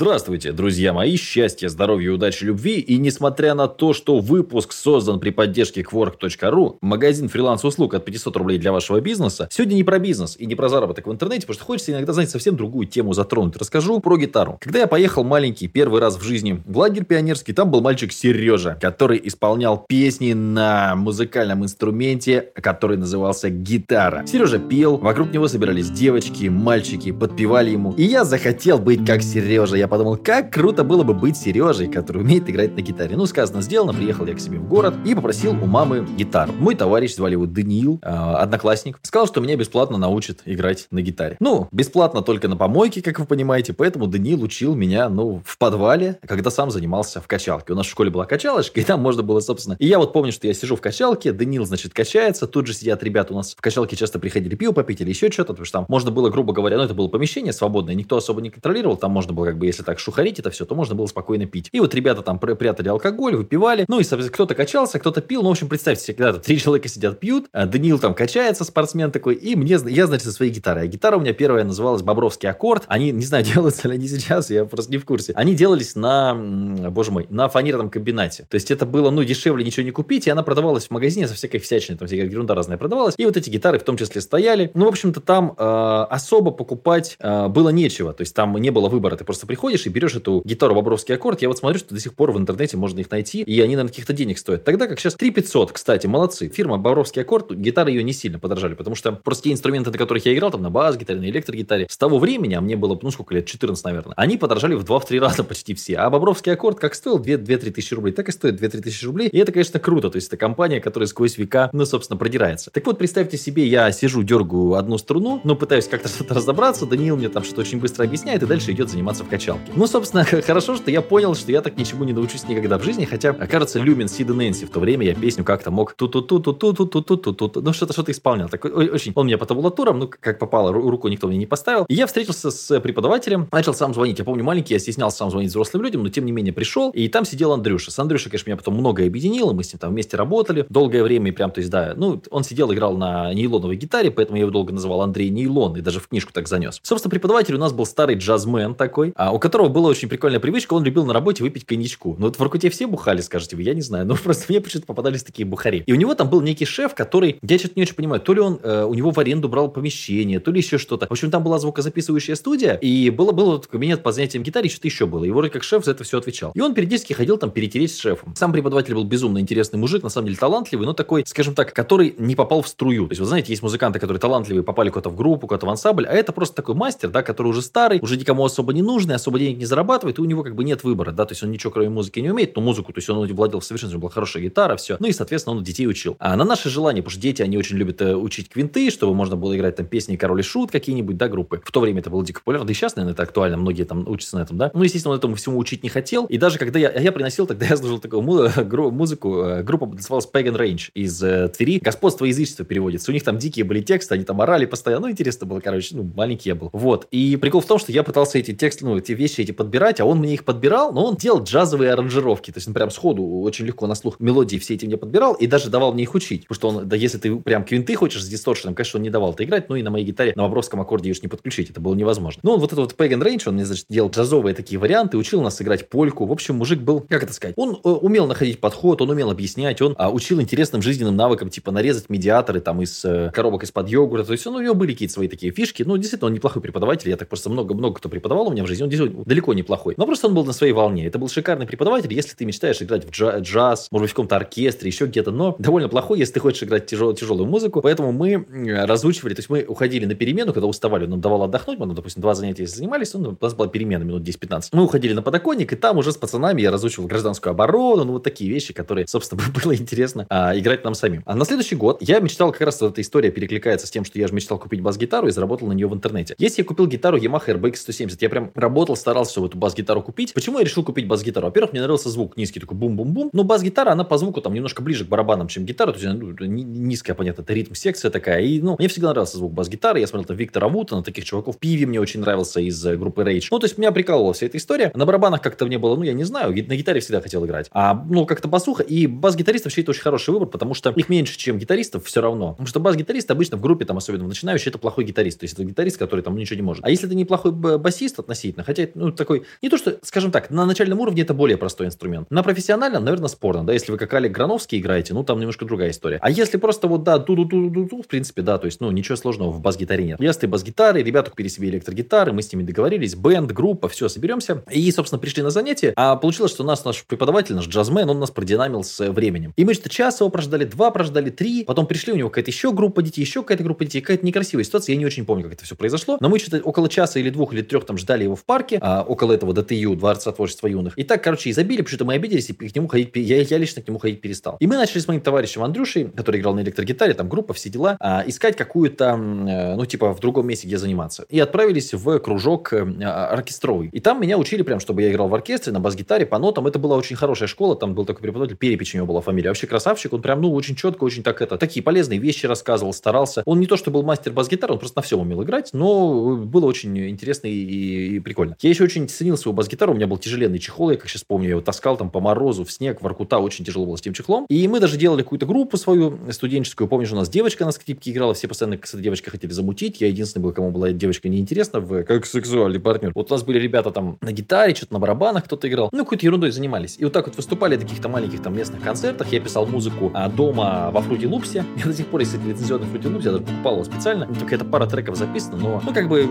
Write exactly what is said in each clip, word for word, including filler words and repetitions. Здравствуйте, друзья мои! Счастья, здоровья, удачи, любви! И несмотря на то, что выпуск создан при поддержке кворк точка ру, магазин фриланс-услуг от пятьсот рублей для вашего бизнеса, сегодня не про бизнес и не про заработок в интернете, потому что хочется иногда, знаете, совсем другую тему затронуть. Расскажу про гитару. Когда я поехал маленький первый раз в жизни в лагерь пионерский, там был мальчик Сережа, который исполнял песни на музыкальном инструменте, который назывался гитара. Сережа пел, вокруг него собирались девочки, мальчики, подпевали ему. И я захотел быть как Сережа. Я подумал, как круто было бы быть Сережей, который умеет играть на гитаре. Ну, сказано, сделано. Приехал я к себе в город и попросил у мамы гитару. Мой товарищ, звали его Даниил, э, одноклассник, сказал, что меня бесплатно научит играть на гитаре. Ну, бесплатно только на помойке, как вы понимаете, поэтому Даниил учил меня, ну, в подвале, когда сам занимался в качалке. У нас в школе была качалочка, и там можно было, собственно... И я вот помню, что я сижу в качалке, Даниил, значит, качается, тут же сидят ребята, у нас в качалке часто приходили пиво попить или еще что-то, потому что там можно было, грубо говоря, ну, это было помещение свободное, никто особо не контролировал, там можно было как бы если так шухарить это все, то можно было спокойно пить. И вот ребята там прятали алкоголь, выпивали. Ну и, собственно, кто-то качался, кто-то пил. Ну, в общем, представьте себе, когда три человека сидят, пьют. А Даниил там качается, спортсмен такой. И мне, я, значит, со своей гитарой. А гитара у меня первая называлась Бобровский аккорд. Они, не знаю, делаются ли они сейчас, я просто не в курсе. Они делались на, боже мой, на фанерном комбинате. То есть это было, ну, дешевле ничего не купить. И она продавалась в магазине со всякой всячиной. Там всякая ерунда разная продавалась. И вот эти гитары в том числе стояли. Ну, в общем-то, там э, особо покупать э, было нечего. То есть там не было выбора. Ты просто приходишь и берешь эту гитару Бобровский аккорд. Я вот смотрю, что до сих пор в интернете можно их найти, и они, наверное, каких-то денег стоят. Тогда как сейчас три тысячи пятьсот, кстати, молодцы. Фирма Бобровский аккорд, гитары ее не сильно подорожали, потому что просто те инструменты, на которых я играл, там на бас-гитаре, на электрогитаре, с того времени, а мне было, ну, сколько лет, четырнадцать, наверное, они подорожали в два-три раза почти все. А Бобровский аккорд как стоил две-три тысячи рублей, так и стоит две-три тысячи рублей. И это, конечно, круто. То есть это компания, которая сквозь века, ну, собственно, продирается. Так вот, представьте себе, я сижу, дергаю одну струну, но пытаюсь как-то что-то разобраться, Даниил мне там что-то очень быстро объясняет, и дальше идет заниматься в качалке. Ну, собственно, хорошо, что я понял, что я так ничему не научусь никогда в жизни, хотя, кажется, Lumin Си Дэ Нэнси, в то время я песню как-то мог ту-ту-ту-ту-ту-ту-ту-ту-ту, ну, что-то что-то исполнял. Так, очень... Он меня по табулатурам, ну, как попало, руку никто мне не поставил. И я встретился с преподавателем, начал сам звонить. Я помню, маленький, я стеснялся сам звонить взрослым людям, но, тем не менее, пришел, и там сидел Андрюша. С Андрюшей, конечно, меня потом многое объединило, мы с ним там вместе работали долгое время, и прям, то есть, да, ну, он сидел, играл на нейлоновой гитаре, поэтому я его долго называл Андрей Нейлон, и даже в книжку так занес. Собственно, преподаватель у нас был старый джазмен такой, у которого была очень прикольная привычка, он любил на работе выпить коньячку. Ну вот в Воркуте все бухали, скажете вы, я не знаю, но просто мне почему-то попадались такие бухари. И у него там был некий шеф, который, я что-то не очень понимаю, то ли он, э, у него в аренду брал помещение, то ли еще что-то. В общем, там была звукозаписывающая студия, и было, был вот кабинет по занятиям гитаре, что-то еще было. И вроде как шеф за это все отвечал. И он периодически ходил там перетереть с шефом. Сам преподаватель был безумно интересный мужик, на самом деле талантливый, но такой, скажем так, который не попал в струю. То есть, вы знаете, есть музыканты, которые талантливые, попали куда-то в группу, куда-то в ансамбль, а это просто такой мастер, да, который уже старый, уже никому особо не нужный, особо денег не зарабатывает, и у него как бы нет выбора, да, то есть он ничего кроме музыки не умеет, но музыку, то есть он владел в совершенстве, была хорошая гитара, все, ну и, соответственно, он детей учил. А на наше желание, потому что дети, они очень любят учить квинты, чтобы можно было играть там песни «Король и Шут» какие-нибудь, да, группы. В то время это было дико популярно, да и сейчас, наверное, это актуально, многие там учатся на этом, да. Ну, естественно, он этому всему учить не хотел, и даже когда я, я приносил, тогда я слушал такую музыку, группа называлась Pagan Reign из Твери, «Господство язычества» переводится, у них там дикие были тексты, они там орали постоянно, ну, интересно было, короче, ну, маленький я был, вот. И прикол в том, что я пытался эти тексты, ну, эти вещи эти подбирать, а он мне их подбирал, но он делал джазовые аранжировки, то есть он прям сходу очень легко на слух мелодии все эти мне подбирал и даже давал мне их учить, потому что он, да, если ты прям квинты хочешь с дисторшеном, конечно, он не давал это играть, ну и на моей гитаре, на Бобровском аккорде ее ж не подключить, это было невозможно. Ну, он вот этот вот Pagan Range, он мне, значит, делал джазовые такие варианты, учил нас играть польку, в общем, мужик был, как это сказать, он э, умел находить подход, он умел объяснять, он э, учил интересным жизненным навыкам, типа нарезать медиаторы там из э, коробок из-под йогурта, то есть он, у него были какие-то свои такие фишки, ну, действительно, он неплохой преподаватель, я так просто много-много кто преподавал у меня в жизни, он действительно далеко неплохой, но просто он был на своей волне, это был шикарный преподаватель, если ты мечтаешь играть в джаз, джаз, может быть, в каком-то оркестре, еще где-то, но довольно плохой, если ты хочешь играть тяжел, тяжелую музыку, поэтому мы разучивали, то есть мы уходили на перемену, когда уставали, он нам давал отдохнуть, мы, ну, допустим, два занятия занимались, ну, у нас была перемена минут десять-пятнадцать, мы уходили на подоконник, и там уже с пацанами я разучивал гражданскую оборону, ну, вот такие вещи, которые, собственно, было интересно а, играть нам самим. А на следующий год я мечтал, как раз вот эта история перекликается с тем, что я же мечтал купить бас-гитару и заработал на нее в интернете. Если я купил гитару Yamaha эр би икс сто семьдесят, я прям работал, старался, чтобы эту бас-гитару купить. Почему я решил купить бас-гитару? Во-первых, мне нравился звук низкий, такой бум-бум-бум, но бас-гитара, она по звуку там немножко ближе к барабанам, чем гитара, то есть ну, низкая, понятно, это ритм-секция такая, и, ну, мне всегда нравился звук бас-гитары, я смотрел там Виктора Вутона, таких чуваков, Пиви мне очень нравился из группы Rage, ну, то есть меня прикалывала вся эта история, на барабанах как-то мне было, ну, я не знаю, на гитаре всегда хотел играть, а, ну, как-то басуха, и бас-гитарист вообще это очень хороший выбор, потому что их меньше, чем гитаристов все равно, потому что бас-гитарист обычно в группе, там, особенно в начинающей, это плохой гитарист, то есть это гитарист, который там ничего не может, а если ты неплохой басист относительно, хотя получает, ну, такой, не то что, скажем так, на начальном уровне это более простой инструмент. На профессиональном, наверное, спорно, да, если вы как Алик Грановский играете, ну, там немножко другая история. А если просто вот, да, ту-ду-ду-ду-ду, в принципе, да, то есть, ну, ничего сложного в бас-гитаре нет. Я стою бас-гитары, ребята купили себе электрогитары, мы с ними договорились, бенд, группа, все, соберемся. И, собственно, пришли на занятие, а получилось, что нас наш преподаватель, наш джазмен, он нас продинамил с временем. И мы что-то час его прождали, два прождали, три, потом пришли, у него какая-то еще группа детей, еще какая-то группа детей, какая-то некрасивая ситуация, я не очень помню, как это все произошло, но мы что-то около часа или двух или трех там ждали его в парке, а, около этого ДТЮ, Дворца творчества юных. И так, короче, и забили, почему-то мы обиделись, и к нему ходить, я, я лично к нему ходить перестал. И мы начали с моим товарищем Андрюшей, который играл на электрогитаре, там группа, все дела, а, искать какую-то, ну, типа, в другом месте, где заниматься. И отправились в кружок оркестровый. И там меня учили прям, чтобы я играл в оркестре, на бас-гитаре, по нотам. Это была очень хорошая школа, там был такой преподаватель, Перепечин у него была фамилия. Вообще красавчик, он прям, ну, очень четко, очень так это, такие полезные вещи рассказывал, старался. Он не то, что был мастер бас-гитары, он просто на всем умел играть, но было очень интересно и, и, и прикольно. Я еще очень ценил свою бас-гитару, у меня был тяжеленный чехол, я как сейчас помню, я его таскал там по морозу, в снег, в Воркута, очень тяжело было с тем чехлом. И мы даже делали какую-то группу свою студенческую, помнишь, у нас девочка на скрипке играла, все постоянно, кстати, девочка хотели замутить, я единственный был, кому была девочка неинтересна, в, как сексуальный партнер. Вот у нас были ребята там на гитаре, что-то на барабанах кто-то играл, ну, какой-то ерундой занимались. И вот так вот выступали на каких-то маленьких там местных концертах, я писал музыку а, дома во Фрути Лупсе, я до сих пор, если это лицензионный Фрути Лупс, я даже покупал его специально, только это пара треков записана, но, ну, как бы,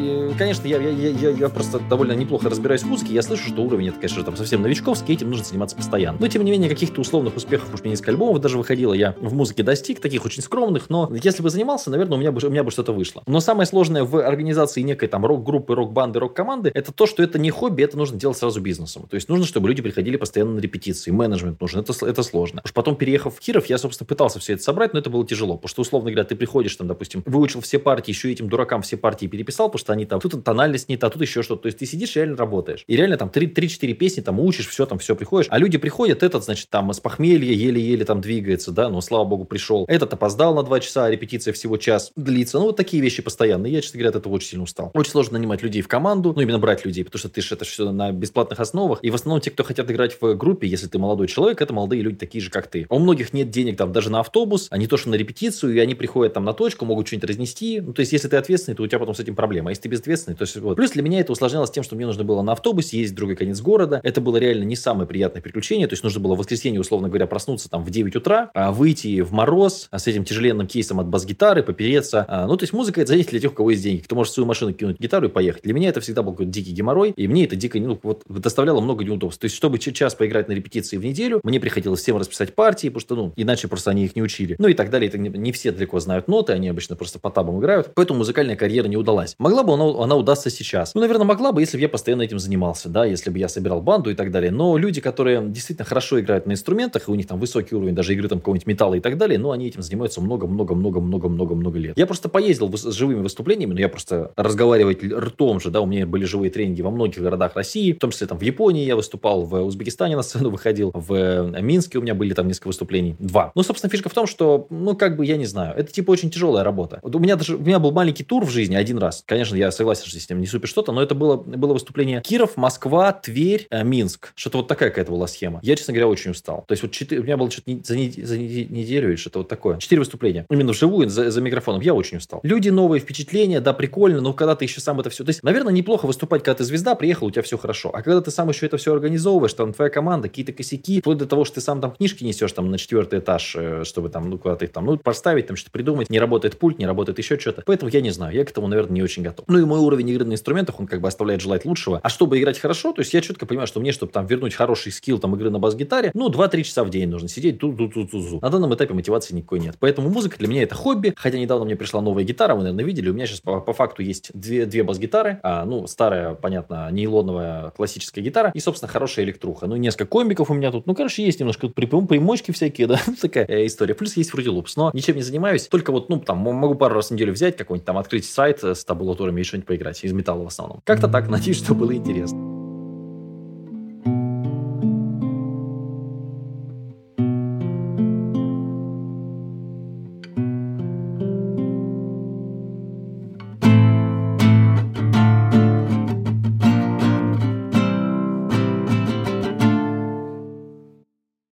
и, конечно, я, я, я, я просто довольно неплохо разбираюсь в музыке, я слышу, что уровень это, конечно, там совсем новичковский, этим нужно заниматься постоянно. Но, тем не менее, каких-то условных успехов уж мне несколько альбомов даже выходило, я в музыке достиг, таких очень скромных, но если бы занимался, наверное, у меня бы, у меня бы что-то вышло. Но самое сложное в организации некой там рок-группы, рок-банды, рок-команды, это то, что это не хобби, это нужно делать сразу бизнесом. То есть нужно, чтобы люди приходили постоянно на репетиции, менеджмент нужен, это, это сложно. Уж потом, переехав в Киров, я, собственно, пытался все это собрать, но это было тяжело, потому что, условно говоря, ты приходишь там, допустим, выучил все партии, еще этим дуракам все партии переписал, потому что они там, тут тональность не та, тут еще что-то. То есть ты сидишь и реально работаешь. И реально там три-четыре песни там учишь, все там, все приходишь. А люди приходят, этот, значит, там с похмелья еле-еле там двигается, да, но, слава богу, пришел. Этот опоздал на два часа, а репетиция всего час длится. Ну, вот такие вещи постоянно. Я, честно говоря, от этого очень сильно устал. Очень сложно нанимать людей в команду, ну, именно брать людей, потому что ты же это все на бесплатных основах. И в основном те, кто хотят играть в группе, если ты молодой человек, это молодые люди такие же, как ты. А у многих нет денег там даже на автобус, а не то, что на репетицию, и они приходят там на точку, могут что-нибудь разнести. Ну, то есть, если ты ответственный, то у тебя потом с этим проблема. А если ты безответственный, то есть, вот. Плюс для меня это усложнялось тем, что мне нужно было на автобусе ездить в другой конец города. Это было реально не самое приятное приключение. То есть, нужно было в воскресенье, условно говоря, проснуться там в девять утра, выйти в мороз с этим тяжеленным кейсом от бас-гитары, попереться. Ну, то есть, музыка — это занятие для тех, у кого есть деньги. Кто может свою машину кинуть гитару и поехать. Для меня это всегда был какой-то дикий геморрой, и мне это дико, ну, вот, доставляло много неудобств. То есть, чтобы час поиграть на репетиции в неделю, мне приходилось всем расписать партии, потому что, ну, иначе просто они их не учили. Ну, и так далее. Это не, не все далеко знают ноты, они обычно просто по табам играют. Поэтому музыкальная карьера не удалась. Могла бы она, она удастся сейчас? Ну, наверное, могла бы, если бы я постоянно этим занимался, да, если бы я собирал банду и так далее. Но люди, которые действительно хорошо играют на инструментах, и у них там высокий уровень даже игры там какого-нибудь металла и так далее, но они этим занимаются много-много-много-много-много-много лет. Я просто поездил с живыми выступлениями, но я просто разговаривать ртом же, да, у меня были живые тренинги во многих городах России, в том числе там в Японии я выступал, в Узбекистане на сцену выходил, в Минске у меня были там несколько выступлений, два. Ну, собственно, фишка в том, что, ну, как бы, я не знаю, это типа очень тяжелая работа. Вот у меня даже, у меня был маленький тур в жизни один раз, конечно, я согласен, что с ним не супер что-то, но это было, было выступление Киров, Москва, Тверь, Минск, что-то вот такая какая-то была схема. Я, честно говоря, очень устал. То есть вот четыре, у меня было что-то за, не, за неделю или что-то вот такое. Четыре выступления, именно вживую, за, за микрофоном, я очень устал. Люди новые, впечатления, да, прикольно, но когда ты еще сам это все... То есть, наверное, неплохо выступать, когда ты звезда, приехал, у тебя все хорошо. А когда ты сам еще это все организовываешь, там твоя команда, какие-то косяки, вплоть до того, что ты сам там книжки несешь там на четвертый этаж, чтобы там, ну, куда-то их там, ну, поставить, там что-то придумать, не работает пульт, не работает еще что-то. Поэтому я не знаю, я к этому, наверное, не очень готов. Ну, и мой уровень игры на инструментах, он как бы оставляет желать лучшего. А чтобы играть хорошо, то есть я четко понимаю, что мне, чтобы там вернуть хороший скилл там игры на бас-гитаре, ну, два-три часа в день нужно сидеть, ту-ту-ту-ту-зу. На данном этапе мотивации никакой нет. Поэтому музыка для меня это хобби, хотя недавно мне пришла новая гитара, вы, наверное, видели, у меня сейчас по, по факту есть две, две бас-гитары, а, ну, старая, понятно, нейлоновая классическая гитара и, собственно, хорошая электруха. Ну, несколько комбиков у меня тут, ну, короче, есть немножко тут примочки всякие, да, такая э, история. Плюс есть Фрути Лупс, но ничем не занимаюсь, только вот, ну, там, могу пару раз в неделю взять какой-нибудь там, открыть сайт с табулатурами и что-нибудь поиграть, из металла в основном. Как-то так, надеюсь, что было интересно.